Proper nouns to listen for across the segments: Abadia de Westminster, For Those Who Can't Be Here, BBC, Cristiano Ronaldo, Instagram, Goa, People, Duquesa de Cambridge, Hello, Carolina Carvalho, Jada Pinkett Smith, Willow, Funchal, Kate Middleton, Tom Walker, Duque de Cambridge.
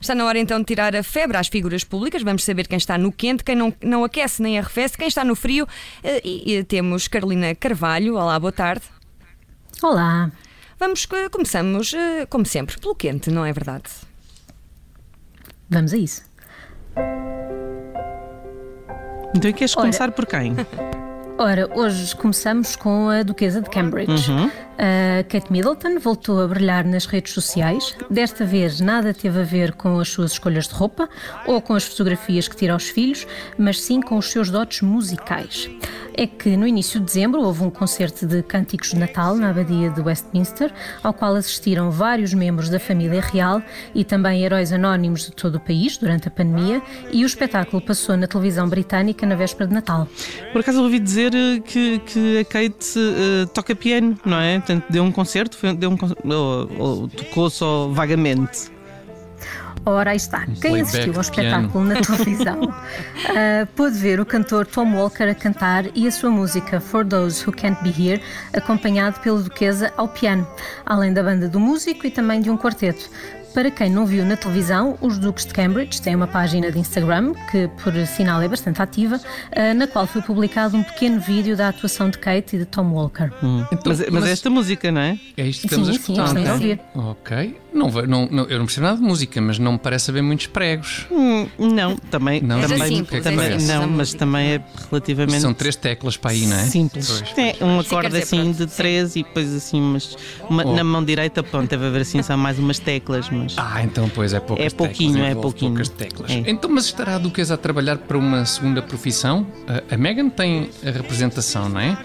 Está na hora então de tirar a febre às figuras públicas. Vamos saber quem está no quente, quem não aquece nem arrefece, quem está no frio. E temos Carolina Carvalho. Olá, boa tarde. Olá. Começamos, como sempre, pelo quente, não é verdade? Vamos a isso. Então queres começar por quem? Ora, hoje começamos com a Duquesa de Cambridge. A Kate Middleton voltou a brilhar nas redes sociais. Desta vez nada teve a ver com as suas escolhas de roupa ou com as fotografias que tira aos filhos, mas sim com os seus dotes musicais. É que no início de dezembro houve um concerto de cânticos de Natal na Abadia de Westminster, ao qual assistiram vários membros da família real e também heróis anónimos de todo o país durante a pandemia, e o espetáculo passou na televisão britânica na véspera de Natal. Por acaso ouvi dizer que a Kate toca piano, não é? Portanto, deu um concerto, ou tocou só vagamente. Ora, aí está. Quem assistiu ao espetáculo na televisão pôde ver o cantor Tom Walker a cantar e a sua música For Those Who Can't Be Here, acompanhado pela Duquesa ao piano, além da banda do músico e também de um quarteto. Para quem não viu na televisão, os Duques de Cambridge têm uma página de Instagram, que por sinal é bastante ativa, na qual foi publicado um pequeno vídeo da atuação de Kate e de Tom Walker. Então, mas é esta música, não é? É isto que estamos a escutar. Sim, ouvir. Ok. Não, eu não percebo nada de música, mas não me parece haver muitos pregos. Não, mas também é relativamente... São 3 teclas para aí, não é? Simples. É um acorde assim de 3 e depois assim, na mão direita, pronto, deve haver assim só mais umas teclas, mas... Ah, então pois é poucas teclas. Poucas teclas. É. Então, mas estará a Duquesa a trabalhar para uma segunda profissão? A Meghan tem a representação, não é?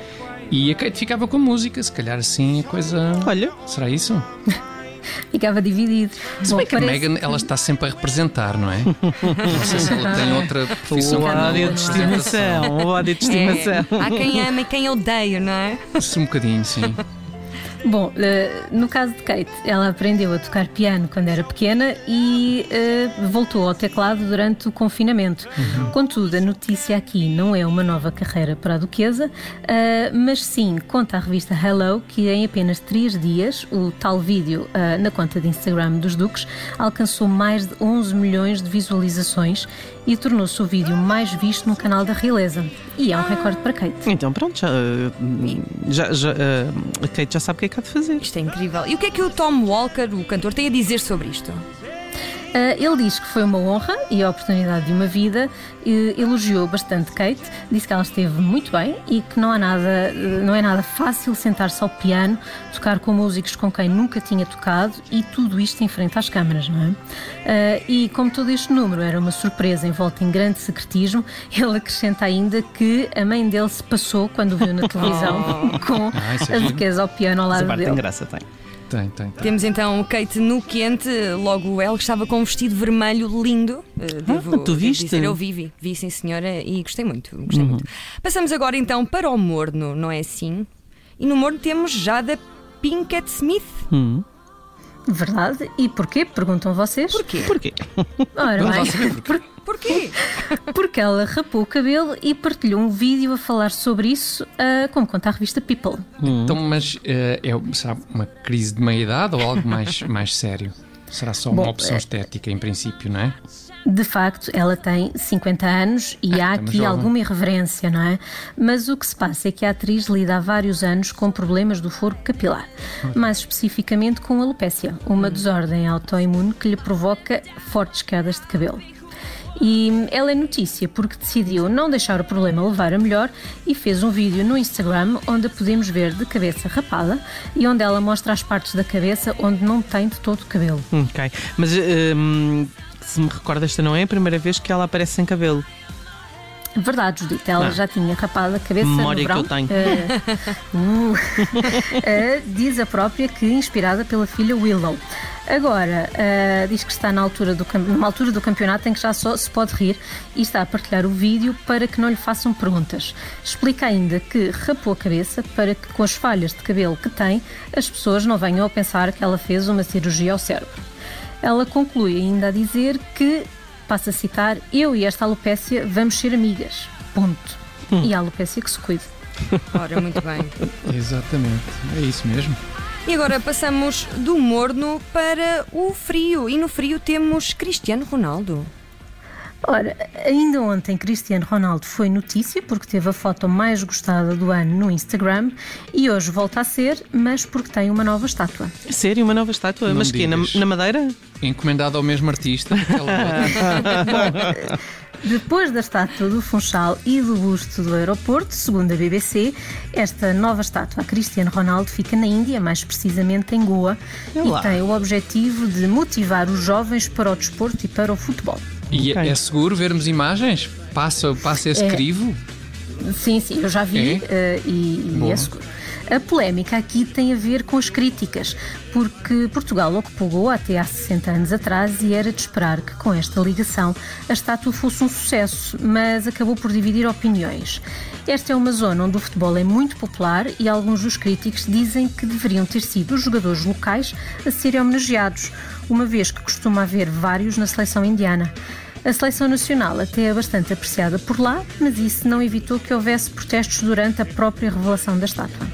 E a Kate ficava com a música, se calhar assim a coisa... Olha... Será isso? Ficava dividido. Se bem que a Meghan, ela está sempre a representar, não é? Não sei se ela tem outra profissão. O ódio de estimação. Há quem ama e quem odeia, não é? Um bocadinho, sim. Bom, no caso de Kate, ela aprendeu a tocar piano quando era pequena e voltou ao teclado durante o confinamento. Contudo, a notícia aqui não é uma nova carreira para a Duquesa, mas sim, conta a revista Hello que em apenas 3 dias o tal vídeo na conta de Instagram dos Duques alcançou mais de 11 milhões de visualizações e tornou-se o vídeo mais visto no canal da realeza. E é um recorde para Kate. Então pronto, a Kate já sabe o que é que há de fazer. Isto é incrível. E o que é que o Tom Walker, o cantor, tem a dizer sobre isto? Ele diz que foi uma honra e a oportunidade de uma vida, elogiou bastante Kate, disse que ela esteve muito bem e que não é nada fácil sentar-se ao piano, tocar com músicos com quem nunca tinha tocado e tudo isto em frente às câmaras, não é? E como todo este número era uma surpresa envolta em grande secretismo, ele acrescenta ainda que a mãe dele se passou quando o viu na televisão com a Duquesa ao piano ao lado dele. Tem graça, tem. Tem. Temos então Kate no quente. Logo ela estava com um vestido vermelho lindo. Tu viste? Dizer, eu vi, sim senhora, e gostei muito. Passamos agora então para o morno, não é assim? E no morno temos Jada Pinkett Smith. Verdade, e porquê? Perguntam vocês. Porquê? Ora bem, porquê? Porque ela rapou o cabelo e partilhou um vídeo a falar sobre isso, como conta a revista People. Então, mas é uma crise de meia-idade ou algo mais sério? Será só uma opção estética em princípio, não é? De facto, ela tem 50 anos e há aqui alguma irreverência, não é? Mas o que se passa é que a atriz lida há vários anos com problemas do foro capilar, mais especificamente com alopécia, uma desordem autoimune que lhe provoca fortes quedas de cabelo. E ela é notícia porque decidiu não deixar o problema levar a melhor e fez um vídeo no Instagram onde a podemos ver de cabeça rapada e onde ela mostra as partes da cabeça onde não tem de todo o cabelo. Ok, mas se me recordo, esta não é a primeira vez que ela aparece sem cabelo. Verdade, Judita, ela já tinha rapado a cabeça. Memória no verão. Que eu tenho. Diz a própria que inspirada pela filha Willow. Agora, diz que está numa altura do campeonato em que já só se pode rir e está a partilhar o vídeo para que não lhe façam perguntas. Explica ainda que rapou a cabeça para que, com as falhas de cabelo que tem, as pessoas não venham a pensar que ela fez uma cirurgia ao cérebro. Ela conclui ainda a dizer que, passo a citar, eu e esta alopécia vamos ser amigas. Ponto. E a alopécia que se cuide. Ora, muito bem. Exatamente, é isso mesmo. E agora passamos do morno para o frio. E no frio temos Cristiano Ronaldo. Ora, ainda ontem Cristiano Ronaldo foi notícia porque teve a foto mais gostada do ano no Instagram e hoje volta a ser, mas porque tem uma nova estátua. Sério? Uma nova estátua? Não, mas que na Madeira? Encomendada ao mesmo artista. Depois da estátua do Funchal e do busto do aeroporto, segundo a BBC, esta nova estátua a Cristiano Ronaldo fica na Índia, mais precisamente em Goa, e tem o objetivo de motivar os jovens para o desporto e para o futebol. E okay. É seguro vermos imagens? Passa esse crivo? Sim, sim, eu já vi e é seguro. A polémica aqui tem a ver com as críticas, porque Portugal ocupou Goa até há 60 anos atrás e era de esperar que com esta ligação a estátua fosse um sucesso, mas acabou por dividir opiniões. Esta é uma zona onde o futebol é muito popular e alguns dos críticos dizem que deveriam ter sido os jogadores locais a serem homenageados, uma vez que costuma haver vários na seleção indiana. A seleção nacional até é bastante apreciada por lá, mas isso não evitou que houvesse protestos durante a própria revelação da estátua.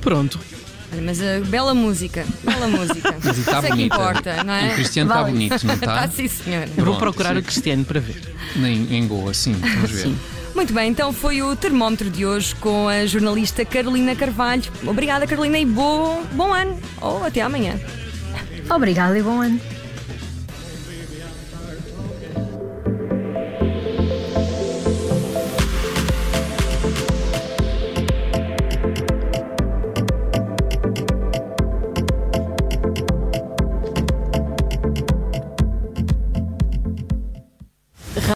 Pronto. Mas a bela música, bela música. Mas está bonita. É que importa, não é? O Cristiano está bonito, não está? Está, sim, senhora. Pronto, vou procurar o Cristiano para ver. Em Goa, sim, vamos ver. Sim. Muito bem, então foi o termómetro de hoje com a jornalista Carolina Carvalho. Obrigada, Carolina, e bom ano. Ou até amanhã. Obrigada e bom ano.